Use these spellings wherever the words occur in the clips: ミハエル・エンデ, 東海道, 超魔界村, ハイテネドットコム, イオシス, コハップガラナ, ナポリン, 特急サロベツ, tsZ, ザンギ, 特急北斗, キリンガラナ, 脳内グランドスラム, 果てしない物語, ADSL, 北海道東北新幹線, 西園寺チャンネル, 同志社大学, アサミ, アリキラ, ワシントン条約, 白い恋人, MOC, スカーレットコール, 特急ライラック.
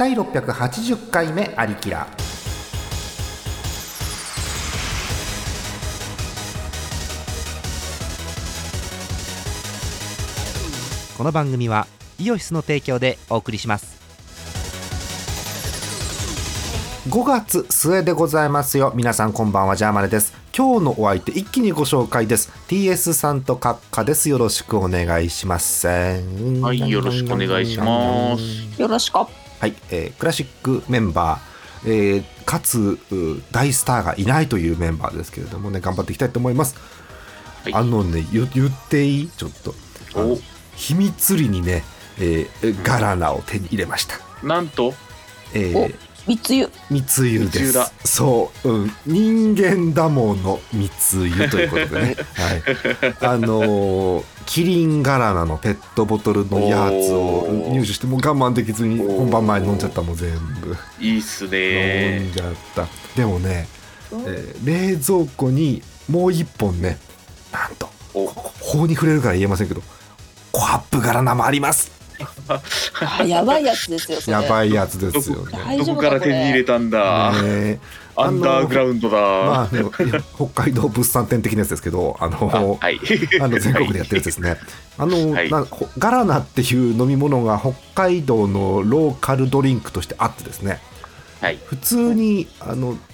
第680回目アリキラ。この番組はイオシスの提供でお送りします。5月末でございますよ。皆さんこんばんは、ジャーマネです。今日のお相手、一気にご紹介です。 TS さんとカッカです。よろしくお願いします。はい、よろしくお願いします。よろしく。はい、クラシックメンバー、かつ大スターがいないというメンバーですけれどもね、頑張っていきたいと思います。はい、言っていい？ちょっと秘密裏にね、ガラナを手に入れました。なんと、密輸です。そう、うん、人間だもの密輸ということでね、はい、キリンガラナのペットボトルのやつを入手して、もう我慢できずに本番前に飲んじゃった。もう全部いいっすね。飲んじゃった。でもね、冷蔵庫にもう一本ね、なんと法に触れるから言えませんけど、コハップガラナもあります。やばいやつですよ。やばいやつですよね。どこから手に入れたんだ、ね、アンダーグラウンドだ、まあね、北海道物産展的なやつですけど、はい、全国でやってるやつですね。はい、ガラナっていう飲み物が北海道のローカルドリンクとしてあってですね、はい、普通に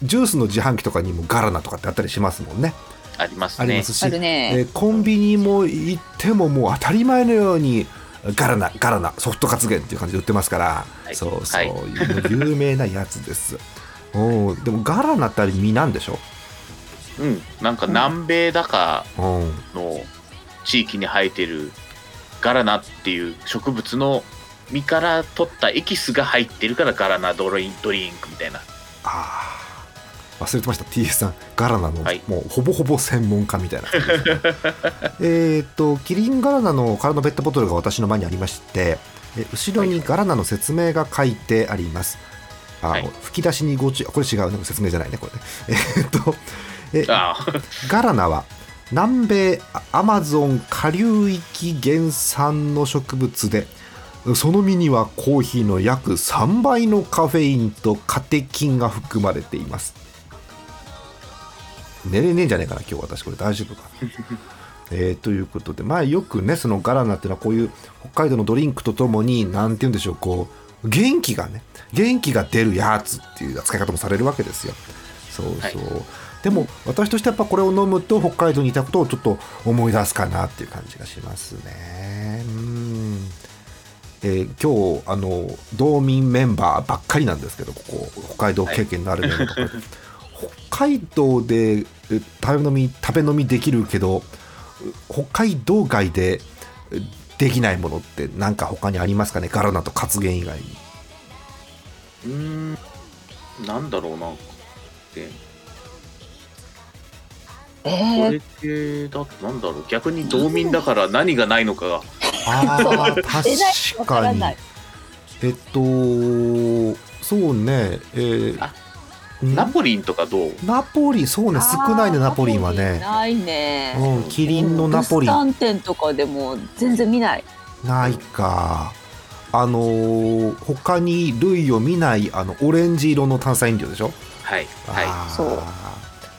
ジュースの自販機とかにもガラナとかってあったりしますもんね。ありますね。ありますし、あるね。コンビニも行ってももう当たり前のようにガラナソフト活源っていう感じで売ってますから、はい、そう、有名なやつです。おでもガラナってあれ実なんでしょ。うん、なんか南米だかの地域に生えてるガラナっていう植物の実から取ったエキスが入ってるからガラナドリンクみたいな。あー、忘れてました。 TS さんガラナの、はい、もうほぼほぼ専門家みたいな感じですね。キリンガラナの空のペットボトルが私の前にありまして、後ろにガラナの説明が書いてあります。はい、吹き出しにご注意。これ違うね、説明じゃないね、これね。ガラナは南米アマゾン下流域原産の植物で、その実にはコーヒーの約3倍のカフェインとカテキンが含まれています。寝れねえんじゃねえかな今日私、これ大丈夫かな。ということで、まあよくね、そのガラナっていうのはこういう北海道のドリンクとともに、なんて言うんでしょう、こう元気が出るやつっていう扱い方もされるわけですよ。そうそう、はい、でも私としてはやっぱこれを飲むと北海道にいたことをちょっと思い出すかなっていう感じがしますね。うん、今日道民メンバーばっかりなんですけど、ここ北海道経験のあるメンバー、はい、北海道で食べ飲みできるけど北海道外でできないものって何か他にありますかね、ガラナと活源以外に。なんだろうなって、これ系だとなんだろう、逆に道民だから何がないのかが、確かに。そうね、ナポリンとかどう？ナポリン、そうね、少ないね、ナポリンはね。ないね。うん、キリンのナポリン。物産展とかでも全然見ない。ないか。他に類を見ないオレンジ色の炭酸飲料でしょ。はい、はい、そう。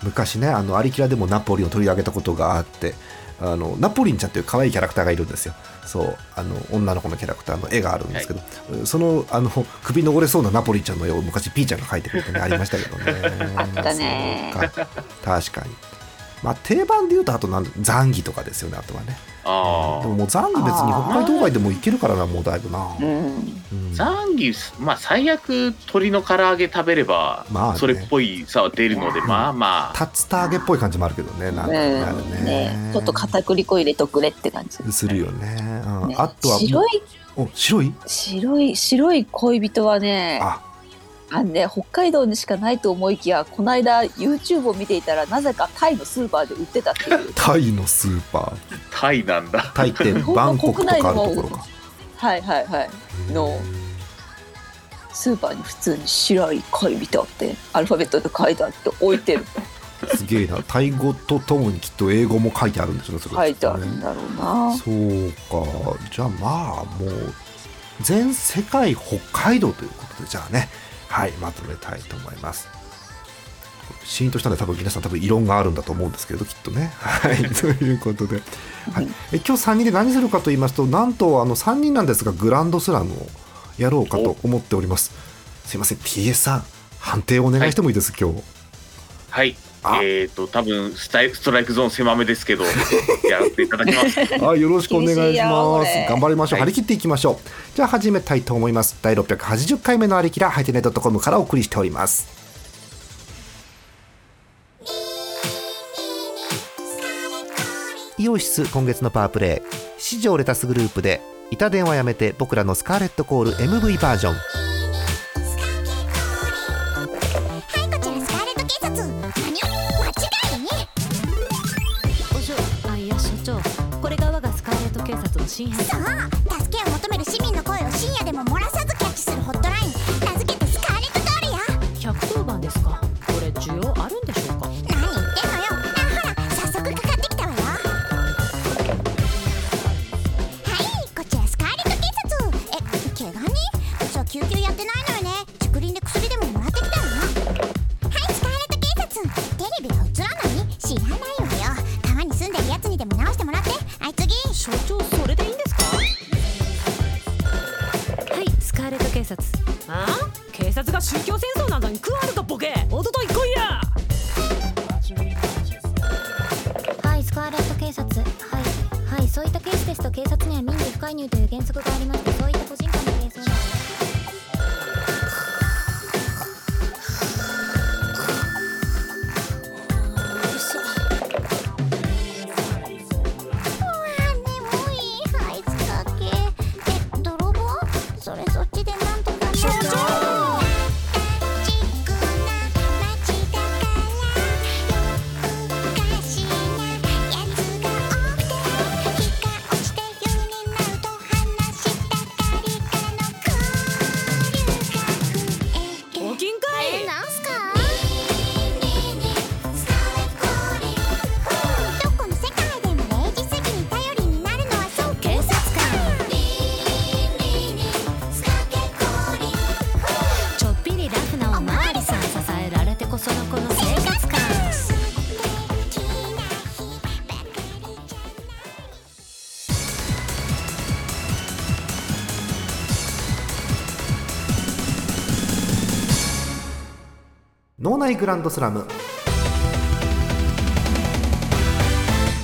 昔ね、アリキラでもナポリンを取り上げたことがあって、ナポリンちゃんという可愛いキャラクターがいるんですよ。そう、女の子のキャラクターの絵があるんですけど、はい、その、首の折れそうなナポリンちゃんの絵を昔ピーちゃんが描いてくれてね、ありましたけどね。あったね。確かに。まあ、定番でいうと、あとザンギとかですよね、あとはね。あ、でももうザンギ別に北海道外でもいけるからな、もうだいぶな。うん、ザンギ、まあ、最悪鶏の唐揚げ食べれば、まあね、それっぽいさは出るので、まあまあ竜田揚げっぽい感じもあるけどね、なんかね、ちょっと片栗粉入れとくれって感じするよね。うん、ね、あとは白い恋人はね、あのね、北海道にしかないと思いきや、この間 YouTube を見ていたらなぜかタイのスーパーで売ってたっていう。タイのスーパー。タイなんだ。タイってバンコクとかあるところか。はいはいはい。のスーパーに普通に白い恋人ってアルファベットで書いてあって置いてる。すげえな。タイ語とともにきっと英語も書いてあるんでしょうね。書いてあるんだろうな。そうか。じゃあまあもう。全世界北海道ということで、じゃあね、はい、まとめたいと思います。シーンとしたので多分皆さん異論があるんだと思うんですけど、きっとね、はいということで、はい、今日3人で何するかと言いますと、なんと3人なんですがグランドスラムをやろうかと思っております。すいません、 TS さん判定をお願いしてもいいです、はい、今日はい、多分ストライクゾーン狭めですけどやっていただきますあ、よろしくお願いします。頑張りましょう、はい、張り切っていきましょう。じゃあ始めたいと思います。第680回目のありきら、ハイテネドットコムからお送りしております。イオシス今月のパワープレイ、四条レタスグループで板電話やめて、僕らのスカーレットコール MV バージョン。そう、助けを求める市民の声を深夜でも漏らさずキャッチするホットライン、名付けてスカーレットコールや。110番ですか、これ需要あるんでしょうか。何言ってんのよ、ほら早速かかってきたわよ。はい、こちらスカーレット警察。え、怪我人？うちは救急やってないのよね。竹林で薬でももらってきたわ。はい、スカーレット警察。テレビが映らない？知らないわよ。川に住んでるやつにでも直してもらって。はい、次。所長、それでいいんですか。はい、スカーレット警察。ああ、警察が宗教戦争なんかに加わるかボケ。おととい来いや。はい、スカーレット警察。はいはい、そういったケースですと警察には民事不介入という原則がありまして、そういった個人間の係争な。脳内グランドスラム。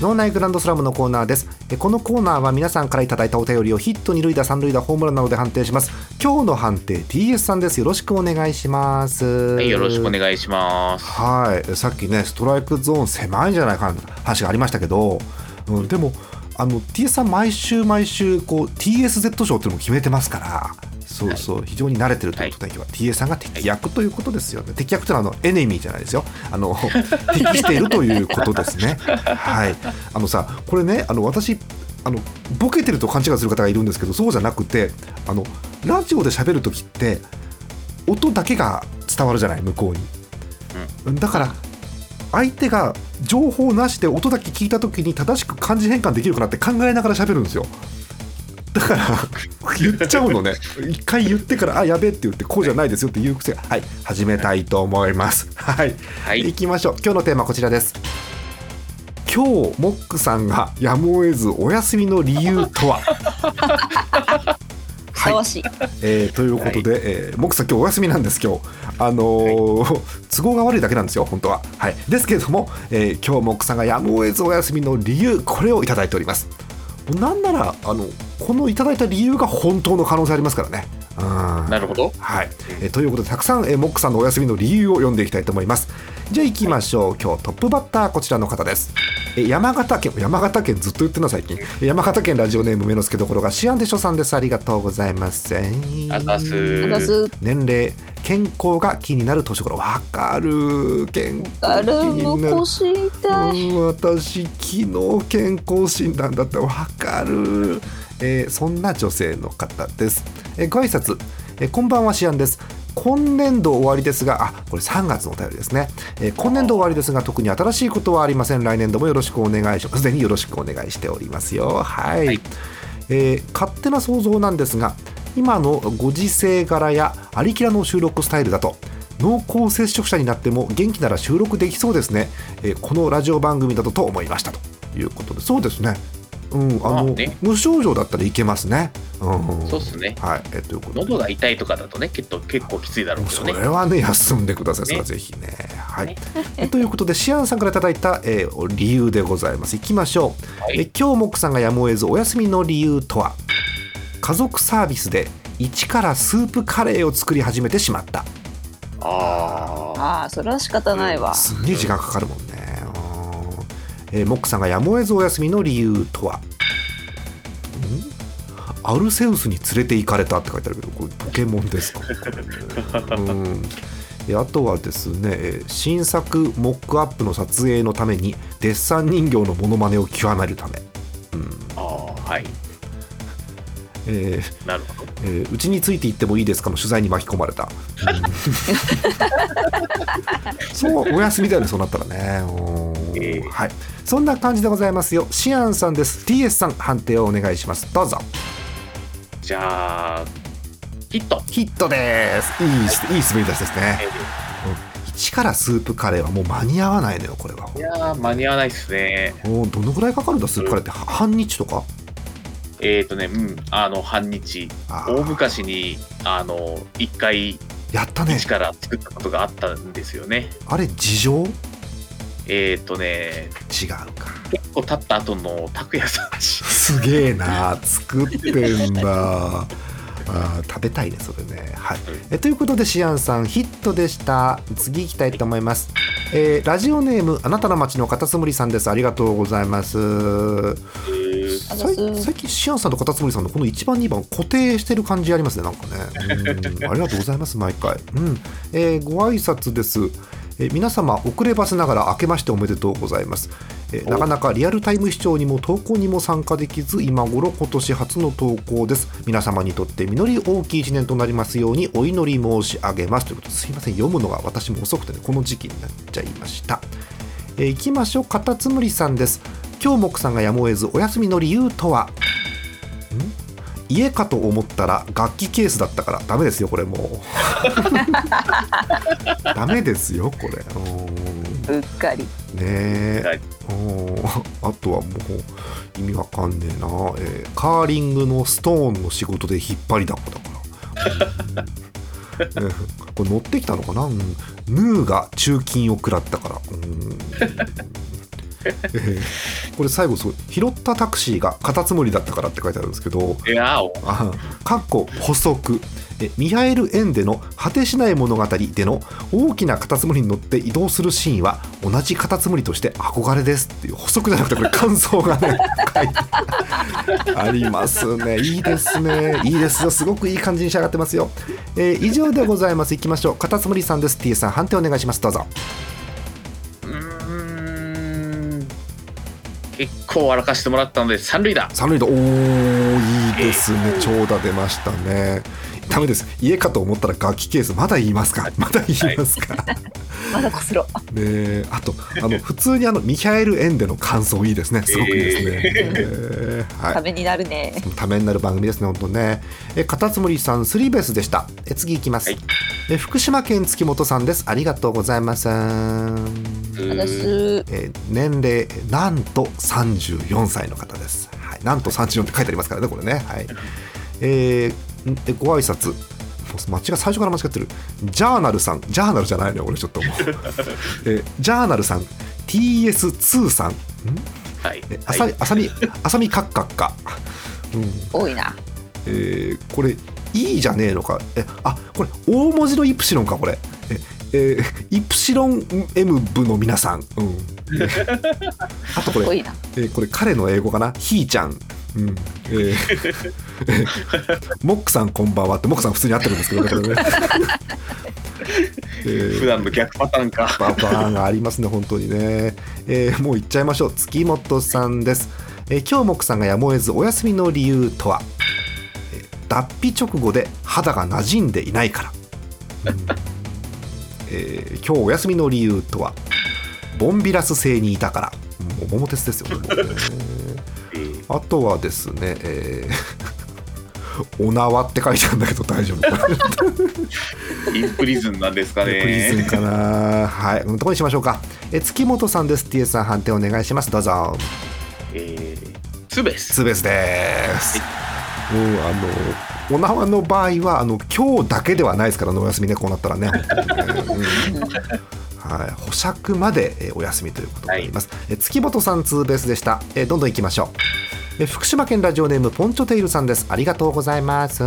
脳内グランドスラムのコーナーです。このコーナーは皆さんからいただいたお便りをヒット、二塁打、三塁打、ホームランなどで判定します。今日の判定 TS さんです。よろしくお願いします。はい、よろしくお願いします。はい、さっきねストライクゾーン狭いんじゃないか話がありましたけど、うん、でもTS さん毎週こう tsZ 賞っていうのも決めてますから、そうそう、はい、非常に慣れてるということで、はい、TS さんが敵役ということですよね。はい、敵役というのはエネミーじゃないですよ。敵しているということですね。はい、さ、これね、私ボケてると勘違いする方がいるんですけど、そうじゃなくて、ラジオで喋るときって音だけが伝わるじゃない、向こうに。うん、だから相手が情報なしで音だけ聞いたときに正しく漢字変換できるかなって考えながら喋るんですよ。だから言っちゃうのね。一回言ってから、あ、やべって言って、こうじゃないですよっていう癖が、はい、始めたいと思います。はい、はい、いきましょう。今日のテーマこちらです。今日モックさんがやむを得ずお休みの理由とははい、ということで、はい、モックさん今日お休みなんです。今日はい、都合が悪いだけなんですよ本当は。はい、ですけれども、今日モックさんがやむを得ずお休みの理由、これをいただいております。なんならこのいただいた理由が本当の可能性ありますからね。なるほど。はい、ということでたくさんモックさんのお休みの理由を読んでいきたいと思います。じゃあいきましょう。はい、今日トップバッターこちらの方です。山形県ずっと言ってるな最近。山形県ラジオネーム目の付けどころがシアンでしょさんです。ありがとうございます。あざす。年齢、健康が気になる年頃。わかる。健康気になる。私昨日健康診断だった。わかる。そんな女性の方です。ご挨拶。こんばんは、シアンです。今年度終わりですが、これ3月のお便りですね。今年度終わりですが特に新しいことはありません。来年度もよろしくお願いします。すでによろしくお願いしておりますよ。はい、はい、勝手な想像なんですが、今のご時世柄やありきらの収録スタイルだと濃厚接触者になっても元気なら収録できそうですね、このラジオ番組だとと思いましたということで、そうですね、うん、ね、無症状だったらいけますね、そうですね、はい、ということで喉が痛いとかだとね結構きついだろうけどね、それはね休んでください、ね、それはぜひね、はいねということでシアンさんからいただいた、理由でございます。いきましょう、はい、今日MOCさんがやむを得ずお休みの理由とは、家族サービスで一からスープカレーを作り始めてしまった。ああ、それは仕方ないわ、すげえ時間かかるもんね。MOCさんがやむを得ずお休みの理由とは、アルセウスに連れて行かれたって書いてあるけど、これポケモンですかあとはですね、新作モックアップの撮影のためにデッサン人形のモノマネを極めるため、はい、なるほど、うちについて行ってもいいですかの取材に巻き込まれた、そうお休みだよね、そうなったらね、はい、そんな感じでございますよ。シアンさんです。 TS さん判定をお願いします、どうぞ。じゃあヒットです。いい滑り出しですね、一からスープカレーはもう間に合わないのよこれは。いや間に合わないですね。どのぐらいかかるんだスープカレーって、半日とか。半日、大昔に1回やったね、一から作ったことがあったんですよね。あれ自浄違うか、結構経った後の拓也さんすげえな作ってんだ食べたいねそれね、はい、ということでシアンさんヒットでした。次いきたいと思います。ラジオネームあなたの街のカタツムリさんです。ありがとうございます。最近シアンさんとカタツムリさんのこの1番2番固定してる感じありますね、なんかね、ありがとうございます毎回、ご挨拶です。皆様遅ればせながら明けましておめでとうございます。なかなかリアルタイム視聴にも投稿にも参加できず今頃今年初の投稿です。皆様にとって実り大きい1年となりますようにお祈り申し上げますということです。すいません読むのが私も遅くてねこの時期になっちゃいました。いきましょう、カタツムリさんです。今日MOCさんがやむを得ずお休みの理由とは、家かと思ったら楽器ケースだったから。ダメですよこれもうダメですよこれ、うっかりねえ、あとはもう意味わかんねえな、カーリングのストーンの仕事で引っ張りだこだから、これ乗ってきたのかな、ヌーが中金を食らったからこれ最後そう拾ったタクシーがカタツムリだったからって書いてあるんですけど、かっこ補足、ミハエル・エンデの果てしない物語での大きなカタツムリに乗って移動するシーンは同じカタツムリとして憧れですっていう補足じゃなくてこれ感想がね書いてありますね。いいですね、いいですよ、すごくいい感じに仕上がってますよ。以上でございます。いきましょう、カタツムリさんです。 TS さん判定お願いします、どうぞ。結構荒かしてもらったので三塁打。おー、いいですね、長打出ましたね。ダメです、家かと思ったら楽器ケース、まだ言いますか、はい、まだこすろね。あと普通にミヒャエル・エンデの感想いいですね、すごくいいですね、はい、ためになるね、ためになる番組ですね本当ね。カタツムリさんスリーベースでした。次いきます、はい、福島県月本さんです。ありがとうございます。年齢なんと34歳の方です、はい、なんと34って書いてありますからねこれね、はい、ご挨拶最初から間違ってる。ジャーナルさん、ジャーナルじゃないのよ俺ちょっとジャーナルさん tsZ さん、あさみカッカッカ、多いな、これいいじゃねえのか、これ大文字のイプシロンかこれ、イプシロン M 部の皆さん、あとこれ、これ彼の英語かな、ひーちゃん、モックさんこんばんはって、モックさん普通に会ってるんですけどね普段の逆パターンかパターンがありますね本当にね。もういっちゃいましょう、月本さんです。今日モックさんがやむを得ずお休みの理由とは、脱皮直後で肌が馴染んでいないから、今日お休みの理由とは、ボンビラス星にいたから。桃鉄ですよねあとはですね、お縄って書いてあるんだけど大丈夫インプリズンなんですかね。プリズンかな。はい、このところにしましょうか。月本さんです。TS さん判定お願いします。どうぞ。ツベス。ツベスです、はい、うん、お縄の場合は今日だけではないですからね、お休みね、こうなったらね、はい、保釈までお休みということになります、はい、月本さんツーベースでした、どんどんいきましょう。福島県ラジオネームポンチョテイルさんです。ありがとうございます。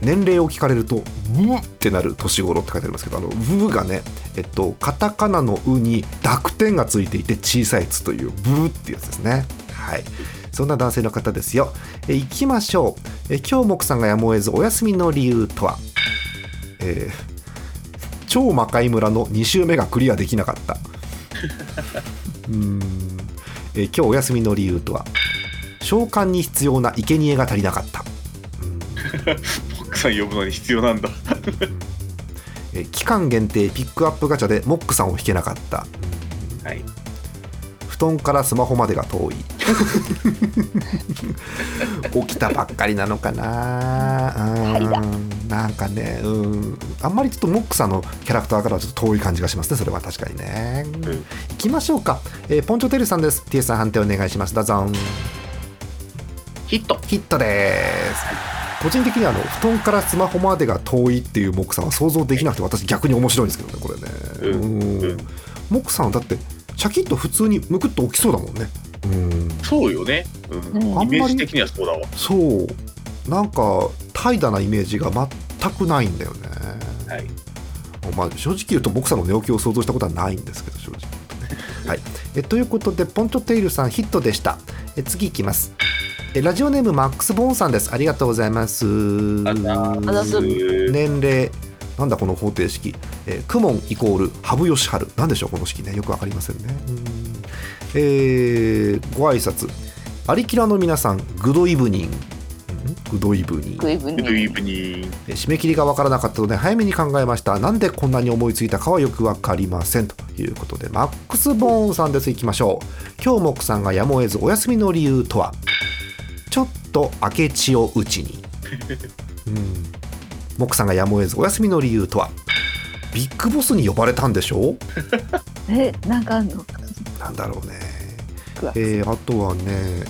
年齢を聞かれるとブーってなる年頃って書いてありますけど、ブーがね、カタカナのウに濁点がついていて小さいつというブーってやつですね。はい、そんな男性の方ですよ。いきましょう。今日もくさんがやむを得ずお休みの理由とは、超魔界村の2周目がクリアできなかった今日お休みの理由とは、召喚に必要な生贄が足りなかったモックさん呼ぶのに必要なんだ期間限定ピックアップガチャでモックさんを引けなかった、はい、布団からスマホまでが遠い起きたばっかりなのかな、なんかね、あんまりちょっとモックさんのキャラクターからはちょっと遠い感じがしますね。それは確かにね、うん、いきましょうか。ポンチョテルさんです。 TS さん判定お願いします。どうぞ。ヒットです、はい、個人的には布団からスマホまでが遠いっていうモックさんは想像できなくて、私逆に面白いんですけどね、これね、モックさんだってシャキッと普通にむくっと起きそうだもんね。そうよね、イメージ的にはそうだわ。そう、なんか怠惰なイメージが全くないんだよね、はい、まあ、正直言うと僕さんの寝起きを想像したことはないんですけど、正直、はい、ということでポンチョテイルさんヒットでした。次いきます。ラジオネームマックスボーンさんです。ありがとうございます。年齢なんだこの方程式、クモンイコール羽生善治なんでしょうこの式ね、よくわかりませんね。ご挨拶アリキラの皆さんグドイブニン。締め切りがわからなかったので早めに考えました。なんでこんなに思いついたかはよくわかりませんということでマックスボーンさんです。いきましょう。今日もくさんがやむを得ずお休みの理由とは、ちょっと明智をうちにもくさんがやむを得ずお休みの理由とは、ビッグボスに呼ばれたんでしょなんかあるのなんだろうね、あとはね、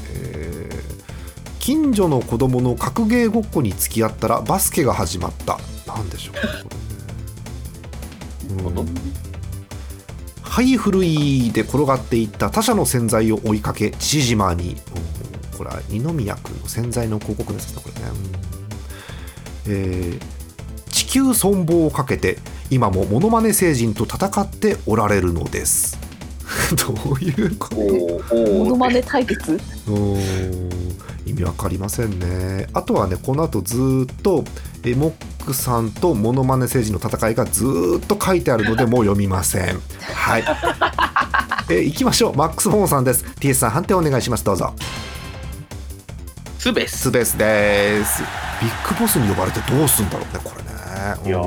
近所の子供の格ゲーごっこに付き合ったらバスケが始まった、なんでしょうこれ、はいふるいで転がっていった他者の洗剤を追いかけ父島に、これは二宮君の洗剤の広告ですね、これね、地球存亡をかけて今もモノマネ星人と戦っておられるのですどういうこと？モノマネ対決？意味わかりませんね。あとはね、この後ずっとモックさんとモノマネ星人の戦いがずっと書いてあるのでもう読みませんはい行きましょう。マックス・ボーンさんです。 TS さん判定お願いします。どうぞ。ツベスです。ビッグボスに呼ばれてどうすんだろうね、これね。いや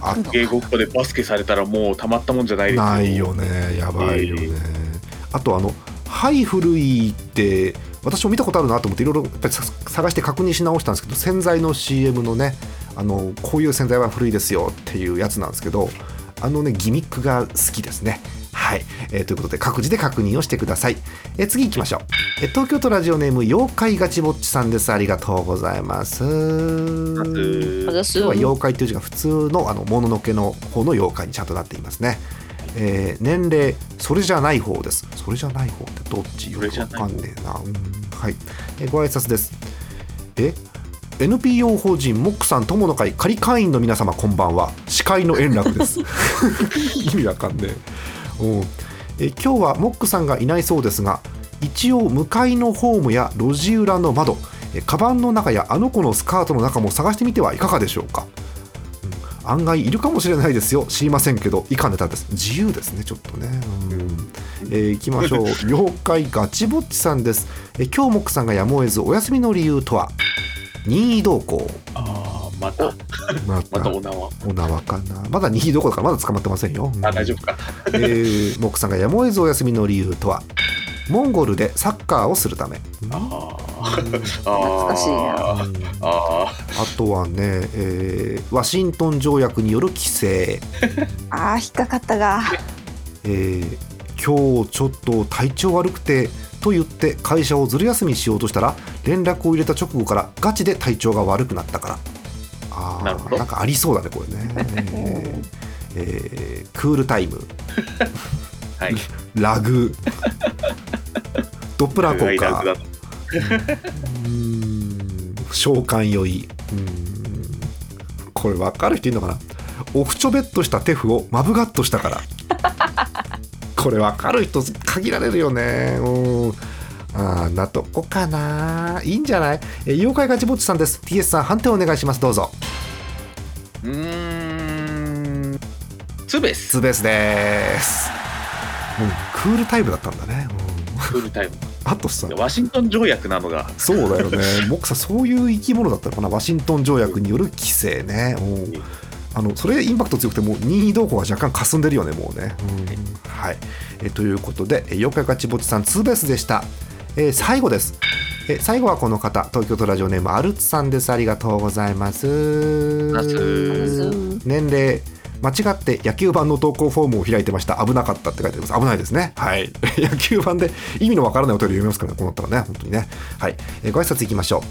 格ゲーごっこでバスケされたらもうたまったもんじゃないですよ。ないよね、やばいよね、あとはい古いって私も見たことあるなと思っていろいろやっぱり探して確認し直したんですけど、洗剤の CM のね、こういう洗剤は古いですよっていうやつなんですけど、ね、ギミックが好きですね。はい、ということで各自で確認をしてください。次行きましょう。東京都ラジオネーム妖怪ガチぼっちさんです。ありがとうございます。今日は妖怪という字が普通のもののけの方の妖怪にちゃんとなっていますね。年齢それじゃない方です。それじゃない方ってどっちよく分かんねえな、はい、ご挨拶です。NPO 法人モックさん友の会仮会員の皆様こんばんは、司会の円楽です意味わかんねえ。今日はモックさんがいないそうですが、一応向かいのホームや路地裏の窓、カバンの中やあの子のスカートの中も探してみてはいかがでしょうか。案外いるかもしれないですよ、知りませんけど。以下ネタです。自由ですね、ちょっとね、いきましょう妖怪ガチぼっちさんです。今日もくさんがやむを得ずお休みの理由とは、任意同行。またお縄かな。まだ任意同行だからまだ捕まってませんよ、大丈夫か。もくさんがやむを得ずお休みの理由とは、モンゴルでサッカーをするため。懐かしいな。あとはね、ワシントン条約による規制。ああ、引っかかったが。今日ちょっと体調悪くてと言って会社をずる休みしようとしたら、連絡を入れた直後からガチで体調が悪くなったから。あ、なるほど。なんかありそうだねこれね。クールタイム。はい、ラグ。ドップラー効果。召喚酔い。これ分かる人いるのかな。オフチョベットしたテフをマブガッとしたから。これ分かる人限られるよね。あんなとこかな。いいんじゃない。妖怪ガチぼっちさんです。 TS さん、判定お願いします。どうぞ。ツベス。ツベスです。クールタイムだったんだね。クールタイム。あとさ、ワシントン条約なのが。そうだよね。僕さ、そういう生き物だったのかな。ワシントン条約による規制ね。それインパクト強くて、もう任意動向が若干霞んでるよね、もうね。はい、ということで、妖怪ガチぼっちさんツーベースでした。最後です。最後はこの方、東京都ラジオネームアルツさんです。ありがとうございます。年齢間違って野球盤の投稿フォームを開いてました。危なかったって書いてあります。危ないですね。はい、野球盤で意味のわからないお便り読みますからね、こうなったらね、本当にね。はい、ご挨拶いきましょ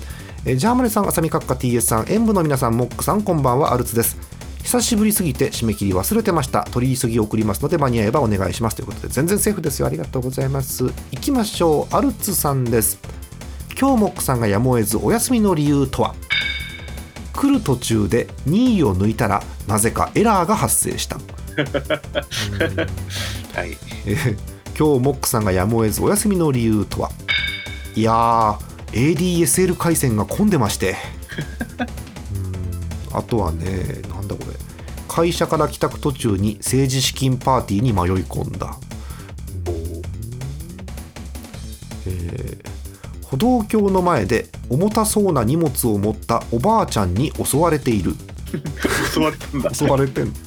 う。ジャーマネさん、あさみ閣下、 TS さん、演舞の皆さん、モックさん、こんばんは。アルツです。久しぶりすぎて締め切り忘れてました。取り急ぎ送りますので間に合えばお願いします、ということで。全然セーフですよ。ありがとうございます。いきましょう。アルツさんです。今日もくさんがやむを得ずお休みの理由とは。来る途中で2位を抜いたらなぜかエラーが発生した。はい。今日もくさんがやむを得ずお休みの理由とは。いやー、 ADSL 回線が混んでまして。あとはね、なんだこれ。会社から帰宅途中に政治資金パーティーに迷い込んだ。歩道橋の前で重たそうな荷物を持ったおばあちゃんに襲われている。襲われてんだ。襲われてんだ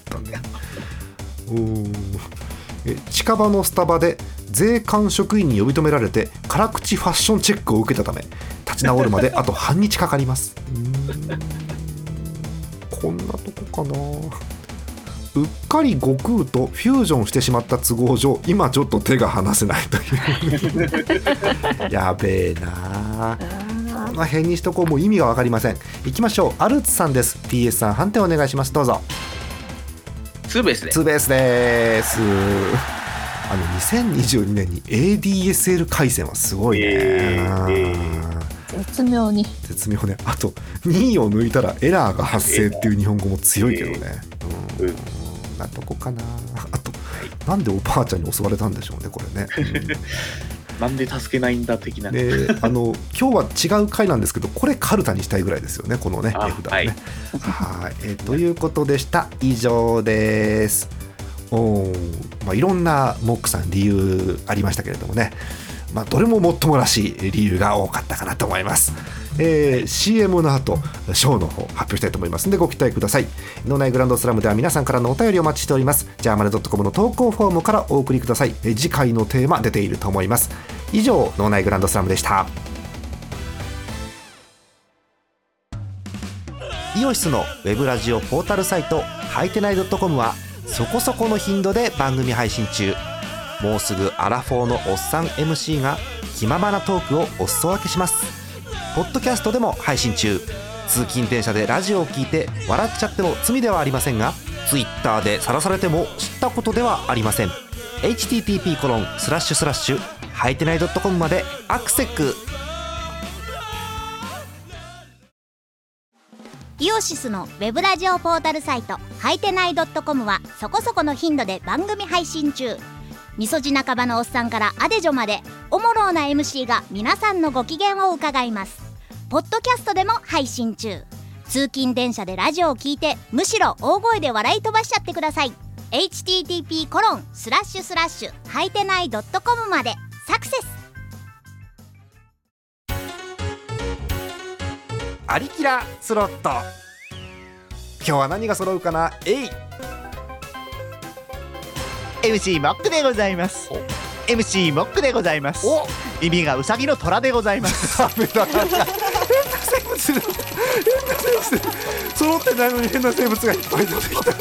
ね。近場のスタバで税関職員に呼び止められて辛口ファッションチェックを受けたため、立ち直るまであと半日かかります。こんなとこかな。うっかり悟空とフュージョンしてしまった都合上、今ちょっと手が離せないという。やべえな。この辺にしとこう。もう意味が分かりません。いきましょう。アルツさんです。 TS さん、判定お願いします。どうぞ。ツーベースで。ツーベースです。2022年に ADSL 回線はすごいね。絶妙に。絶妙ね。あと2位を抜いたらエラーが発生っていう日本語も強いけどね。なとこかな。あと、なんでおばあちゃんに襲われたんでしょうね、これね。なんで助けないんだ的な。今日は違う回なんですけど、これカルタにしたいぐらいですよね、このね、絵札をね。はい。ということでした。以上です。いろんなモックさん理由ありましたけれどもね。どれももっともらしい理由が多かったかなと思います。CM の後、ショーの方発表したいと思いますのでご期待ください。脳内グランドスラムでは皆さんからのお便りをお待ちしております。ジャーマネ .com の投稿フォームからお送りください。次回のテーマ出ていると思います。以上、脳内グランドスラムでした。イオシスのウェブラジオポータルサイト、はいてない .com はそこそこの頻度で番組配信中。もうすぐアラフォーのおっさん MC が気ままなトークをお裾分けします。ポッドキャストでも配信中。通勤電車でラジオを聞いて笑っちゃっても罪ではありませんが、 Twitter で晒されても知ったことではありません。 http:// はいてない .com までアクセク。イオシスのウェブラジオポータルサイト、はいてない .com はそこそこの頻度で番組配信中。みそじ半ばのおっさんからアデジョまで、おもろうな MC が皆さんのご機嫌を伺います。ポッドキャストでも配信中。通勤電車でラジオを聞いて、むしろ大声で笑い飛ばしちゃってください。 http:// はいてない .com までサクセス。アリキラスロット。今日は何が揃うかな。MC モックでございます。MC モックでございます。お耳がウサギの虎でございます。変な生物揃ってないのに変な生物がいっぱい出てきた。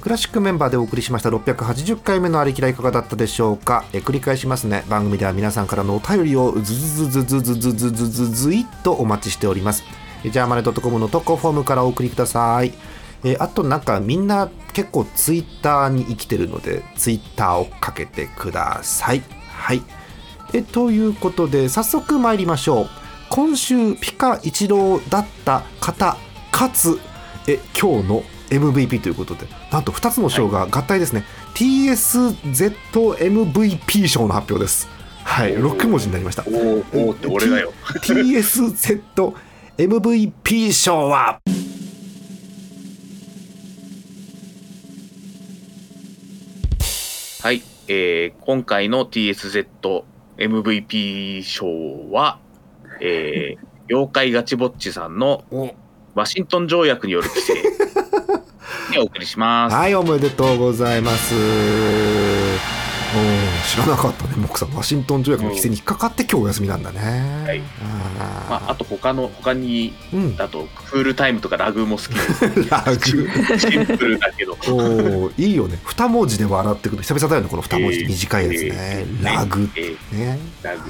クラシックメンバーでお送りしました680回目のありきらいかがだったでしょうか。繰り返しますね。番組では皆さんからのお便りをずっとお待ちしております。じゃあまね .com の投稿フォームからお送りください。あとなんかみんな結構ツイッターに生きてるのでツイッターをかけてください。はい。ということで早速参りましょう。今週ピカ一郎だった方かつ今日のMVP ということでなんと2つの賞が合体ですね、はい、tsZ MVP 賞の発表です。はい、6文字になりました。おーって俺だよ。tsZ MVP 賞ははい、今回の tsZ MVP 賞は、妖怪ガチぼっちさんのワシントン条約による規制お送りします。はい、おめでとうございます。知らなかったね。モクさんワシントン条約の規制に引っかかって今日お休みなんだね、はい。まあ、あと他に、うん、あとクールタイムとかラグも好きです、ね、ラグシンプルだけどいいよね。2文字で笑ってくる久々だよねこの2文字で短いやつね、ラグってね、ラグ、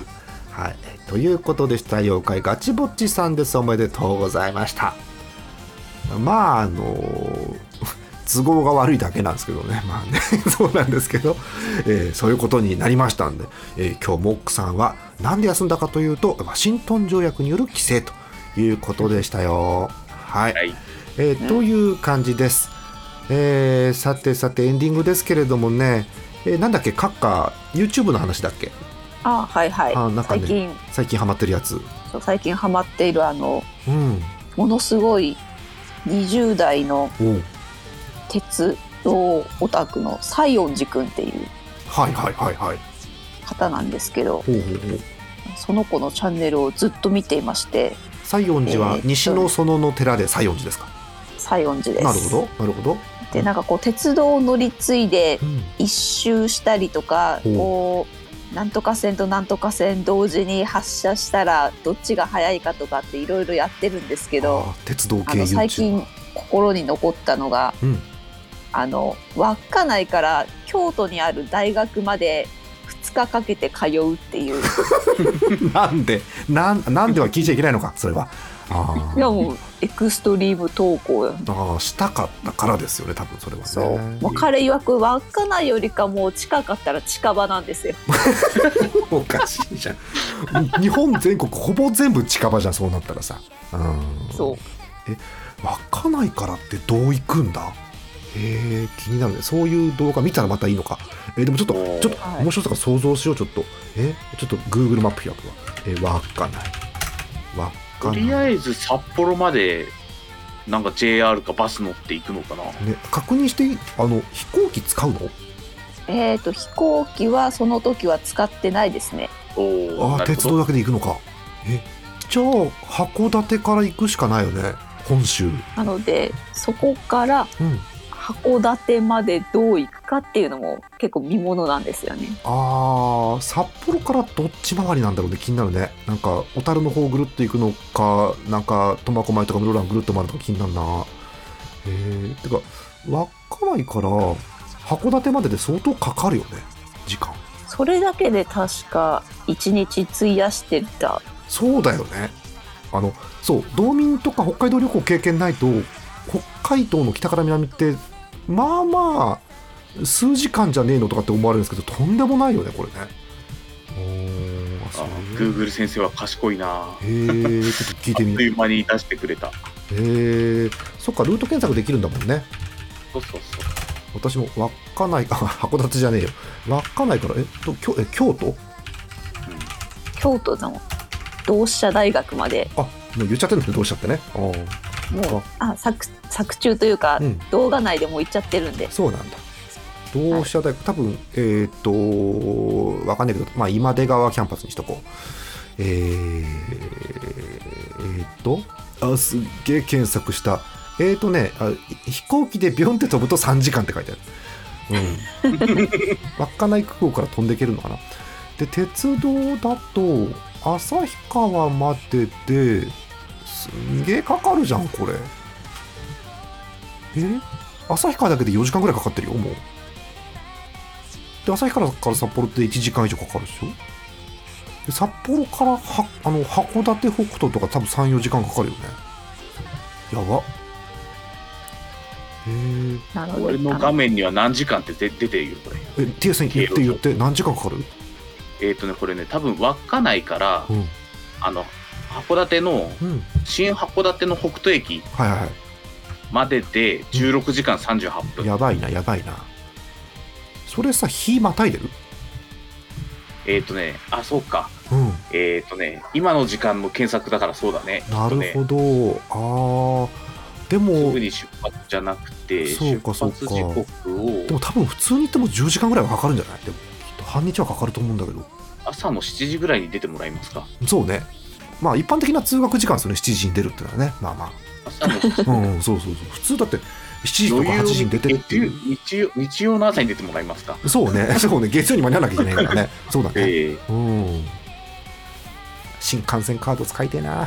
はい、ということでした。妖怪ガチぼっちさんです。おめでとうございました。まあ都合が悪いだけなんですけどね。まあねそうなんですけど、そういうことになりましたんで、今日モックさんはなんで休んだかというとワシントン条約による規制ということでしたよ。はい、はい、という感じです。さてエンディングですけれどもね、なんだっけカッカ YouTube の話だっけ。あ、はいはい。あ、なんかね、最近ハマってるやつ。そう、最近ハマっているものすごい20代の鉄道オタクの西園寺くんっていう方なんですけど、その子のチャンネルをずっと見ていまして。西園寺は西の園の寺で西園寺ですか。西園寺です。なるほど、なるほど。で、なんかこう鉄道を乗り継いで一周したりとか、こうなんとか線となんとか線同時に発車したらどっちが早いかとかっていろいろやってるんですけど、鉄道系 YouTube 最近心に残ったのが、稚内から京都にある大学まで2日かけて通うっていうなんでは聞いちゃいけないのかそれは。あ、いや、もうエクストリーム投稿したかったからですよね多分それはね。そう、彼曰く稚内よりかもう近かったら近場なんですよおかしいじゃん日本全国ほぼ全部近場じゃんそうなったらさ。そう、稚内からってどう行くんだ。気になるね。そういう動画見たらまたいいのか。でもちょっと面白さが想像しよう。ちょっと Google マップ開くわ。稚内とりあえず札幌までなんか JR かバス乗って行くのかな、ね、確認していい。飛行機使うの。飛行機はその時は使ってないですね。鉄道だけで行くのか。じゃあ函館から行くしかないよね本州なので。そこから函館までどう行くかっていうのも結構見ものなんですよね。札幌からどっち回りなんだろうね。気になるね。なんか小樽の方ぐるっと行くのか、なんか苫小牧とか室蘭ぐるっと回るのか気になるな。てか稚内から函館までで相当かかるよね時間。それだけで確か1日費やしてた。そうだよね。そう道民とか北海道旅行経験ないと北海道の北から南ってまあまあ数時間じゃねえのとかって思われるんですけどとんでもないよねこれね。Google 先生は賢いな。ちょっと聞いてみよう。あっという間に出してくれた。そっか、ルート検索できるんだもんね。そうそうそう。私も稚内、あ、函館じゃねえよ。稚内から、京都？京都の同志社大学まで。あ、もう言っちゃってるんですね、同志社ってね。あ、もう作中というか、うん、動画内でもう行っちゃってるんで。そうなんだ。同志社大学、多分、わかんないけど、まあ、今出川キャンパスにしとこう。すっげえ検索した。飛行機でビョンって飛ぶと3時間って書いてある。うん。稚内空港から飛んでいけるのかな。で、鉄道だと旭川までで、すんげえかかるじゃんこれ。旭川だけで4時間ぐらいかかってるよもう。で、旭川から札幌って1時間以上かかるでしょ。で、札幌から函館北斗とか多分 3,4 時間かかるよね。やば。俺の画面には何時間って出ているこれ。TS に言って何時間かかる？これね、多分稚内から、うん、函館の、うん、新函館の北斗駅までで16時間38分。うん、やばいな。それさ、日またいでる？あ、そうか。うん、今の時間の検索だからそうだね。なるほど。ああ、でもすぐに出発じゃなくて、そうか出発時刻を。でも多分普通に行っても10時間ぐらいはかかるんじゃない？でもきっと半日はかかると思うんだけど。朝の7時ぐらいに出てもらえますか？そうね。まあ一般的な通学時間ですよね。7時に出るってのはね。まあまあ。朝の7時。うん、そう。普通だって。7時とか8時に出てっていう日曜の朝に出てもらえますか。そうね月曜に間に合わなきゃいけないからね。そうだね、うん、新幹線カード使いてえな。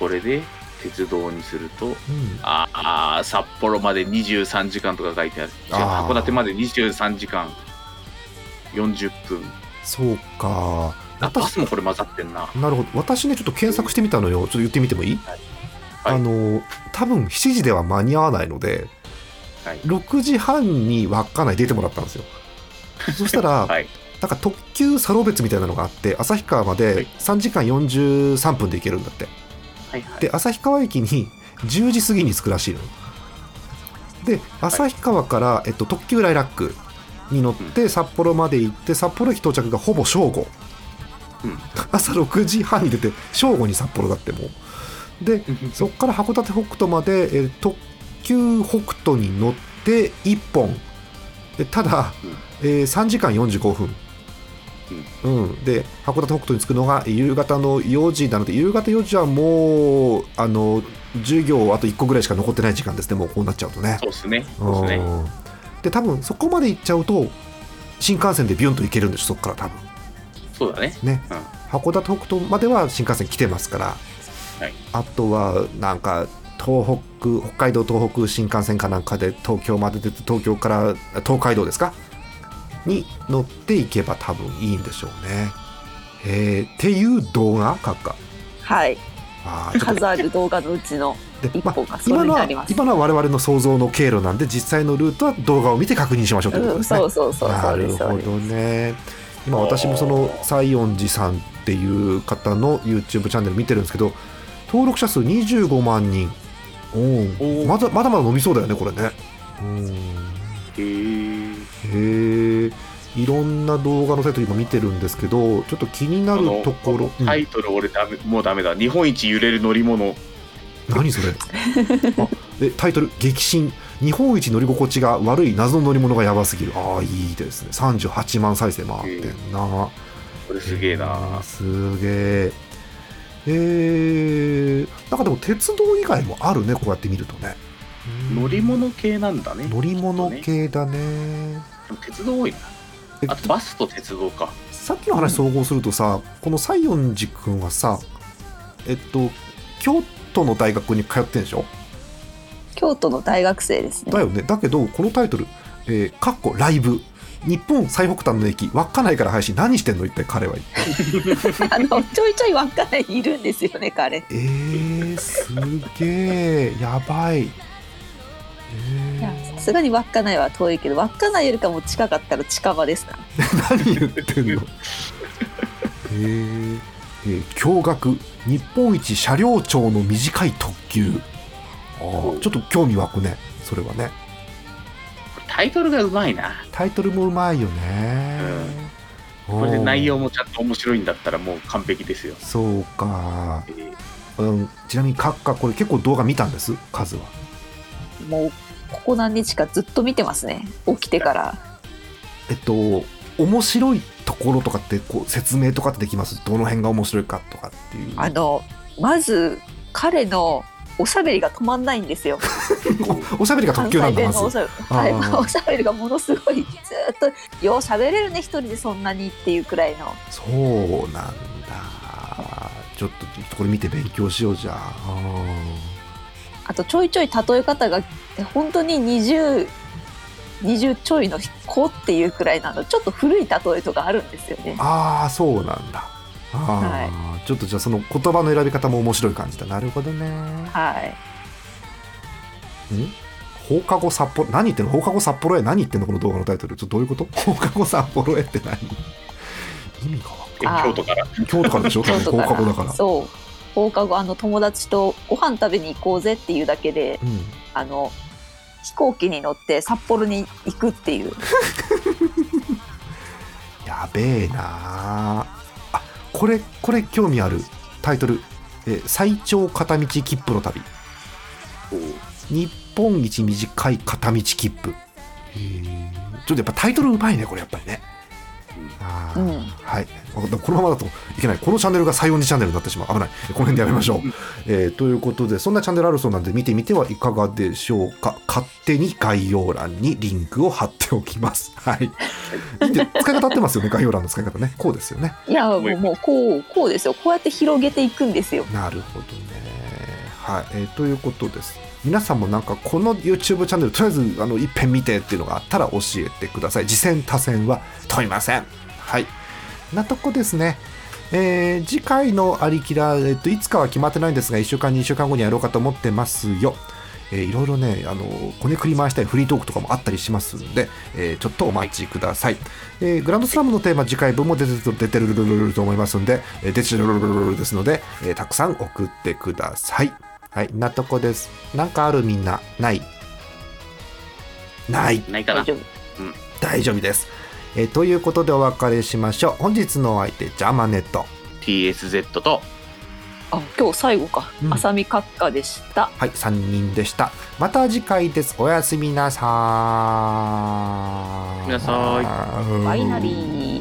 これで鉄道にすると、うん、札幌まで23時間とか書いてある。函館まで23時間40分。そうか、バスもこれ混ざってんな。なるほど。私ね、ちょっと検索してみたのよ。ちょっと言ってみてもいい？はい、多分7時では間に合わないので、はい、6時半に稚内出てもらったんですよ。そしたら、はい、なんか特急サロベツみたいなのがあって、旭川まで3時間43分で行けるんだって、はいはい、で旭川駅に10時過ぎに着くらしいので、旭川から、特急ライラックに乗って札幌まで行って、札幌駅到着がほぼ正午、うん、朝6時半に出て正午に札幌だってもう。でそこから函館北斗まで、特急北斗に乗って1本。ただ、3時間45分、うん、で函館北斗に着くのが夕方の4時なので、夕方4時はもう授業あと1個ぐらいしか残ってない時間ですね。もうこうなっちゃうとね。そうですね、うん、で多分そこまで行っちゃうと新幹線でビュンと行けるんでしょ。そこから多分そうだ ね、うん、函館北斗までは新幹線来てますから。はい、あとはなんか北海道東北新幹線かなんかで東京まで出て、東京から東海道ですかに乗っていけば多分いいんでしょうね。っていう動画閣下。はい、数ある動画のうちの一本がそれになります。今のは我々の想像の経路なんで、実際のルートは動画を見て確認しましょうということですね。そうなるほどね。今私もその西園寺さんっていう方の YouTube チャンネル見てるんですけど、登録者数25万人。おお、まだ伸びそうだよねこれね。へえ。いろんな動画のサイト今見てるんですけど、ちょっと気になるところ、タイトル、俺もうダメだ。日本一揺れる乗り物。何それ？タイトル激震。日本一乗り心地が悪い謎の乗り物がやばすぎる。ああ、いいですね。38万再生回ってんな。これすげえな。すげえ。なんかでも鉄道以外もあるね、こうやって見るとね。乗り物系なんだね。乗り物系だね。鉄道多いな。あとバスと鉄道か。さっきの話総合するとさ、この西園寺くんはさ、京都の大学に通ってんでしょ。京都の大学生ですね。だよね。だけどこのタイトル、かっこライブ日本最北端の駅稚内から配信。何してんの一体彼は。ちょいちょい稚内いるんですよね彼。すげえやばい。さすがに稚内は遠いけど、稚内よりかも近かったら近場ですか。何言ってんの。驚愕日本一車両長の短い特急。ああ、ちょっと興味湧くねそれはね。タイトルがうまいな。タイトルもうまいよね、うん、これで内容もちゃんと面白いんだったらもう完璧ですよ。そうか、ちなみにカッカこれ結構動画見たんです数は。もうここ何日かずっと見てますね起きてから。面白いところとかってこう説明とかってできます？どの辺が面白いかとかっていう。まず彼のおしゃべりが止まんないんですよおしゃべりが特急なんだまず。はい、まあ、おしゃべりがものすごいずっとようしゃべれるね一人でそんなにっていうくらいの。そうなんだ。ちょっとこれ見て勉強しようじゃん。あとちょいちょい例え方が本当に20ちょいの子っていうくらいなのちょっと古い例えとかあるんですよね。ああそうなんだ。あ、はい、ちょっとじゃあその言葉の選び方も面白い感じだ。なるほどね。はい。放課後札幌何言ってんの？放課後札幌へ何言ってんのこの動画のタイトル。ちょっとどういうこと？放課後札幌へって何？意味がわかんない。京都からでしょ？放課後だから。そう。放課後友達とご飯食べに行こうぜっていうだけで、うん、飛行機に乗って札幌に行くっていう。やべえなー。これ興味あるタイトル、最長片道切符の旅、日本一短い片道切符。ちょっとやっぱタイトルうまいねこれやっぱりね。あ、うん、はい、このままだといけない。このチャンネルが最音にチャンネルになってしまう。危ない。この辺でやめましょうということでそんなチャンネルあるそうなんで見てみてはいかがでしょうか。勝手に概要欄にリンクを貼っておきます、はい、で使い方合ってますよね概要欄の使い方ね。こうですよね。いやもうこうですよ。こうやって広げていくんですよ。なるほどね、はい、ということです。皆さんもなんかこの YouTube チャンネルとりあえずいっぺん見てっていうのがあったら教えてください。次戦他戦は問いません。はい。なとこですね。次回のアリキラ、いつかは決まってないんですが1週間2週間後にやろうかと思ってますよ。いろいろねこねくり回したりフリートークとかもあったりしますんで、ちょっとお待ちください。グランドスラムのテーマ次回分も出てると思いますんで、出てるですので、たくさん送ってください。はい、なとこです。なんかある？みんなないかな。大丈夫です。ということでお別れしましょう。本日のお相手ジャマネット tsZ と今日最後か、浅見閣下でした。はい、3人でした。また次回です。おやすみなさーい。バイナリー。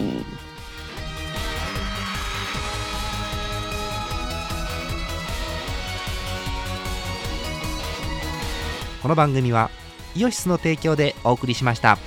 この番組はイオシスの提供でお送りしました。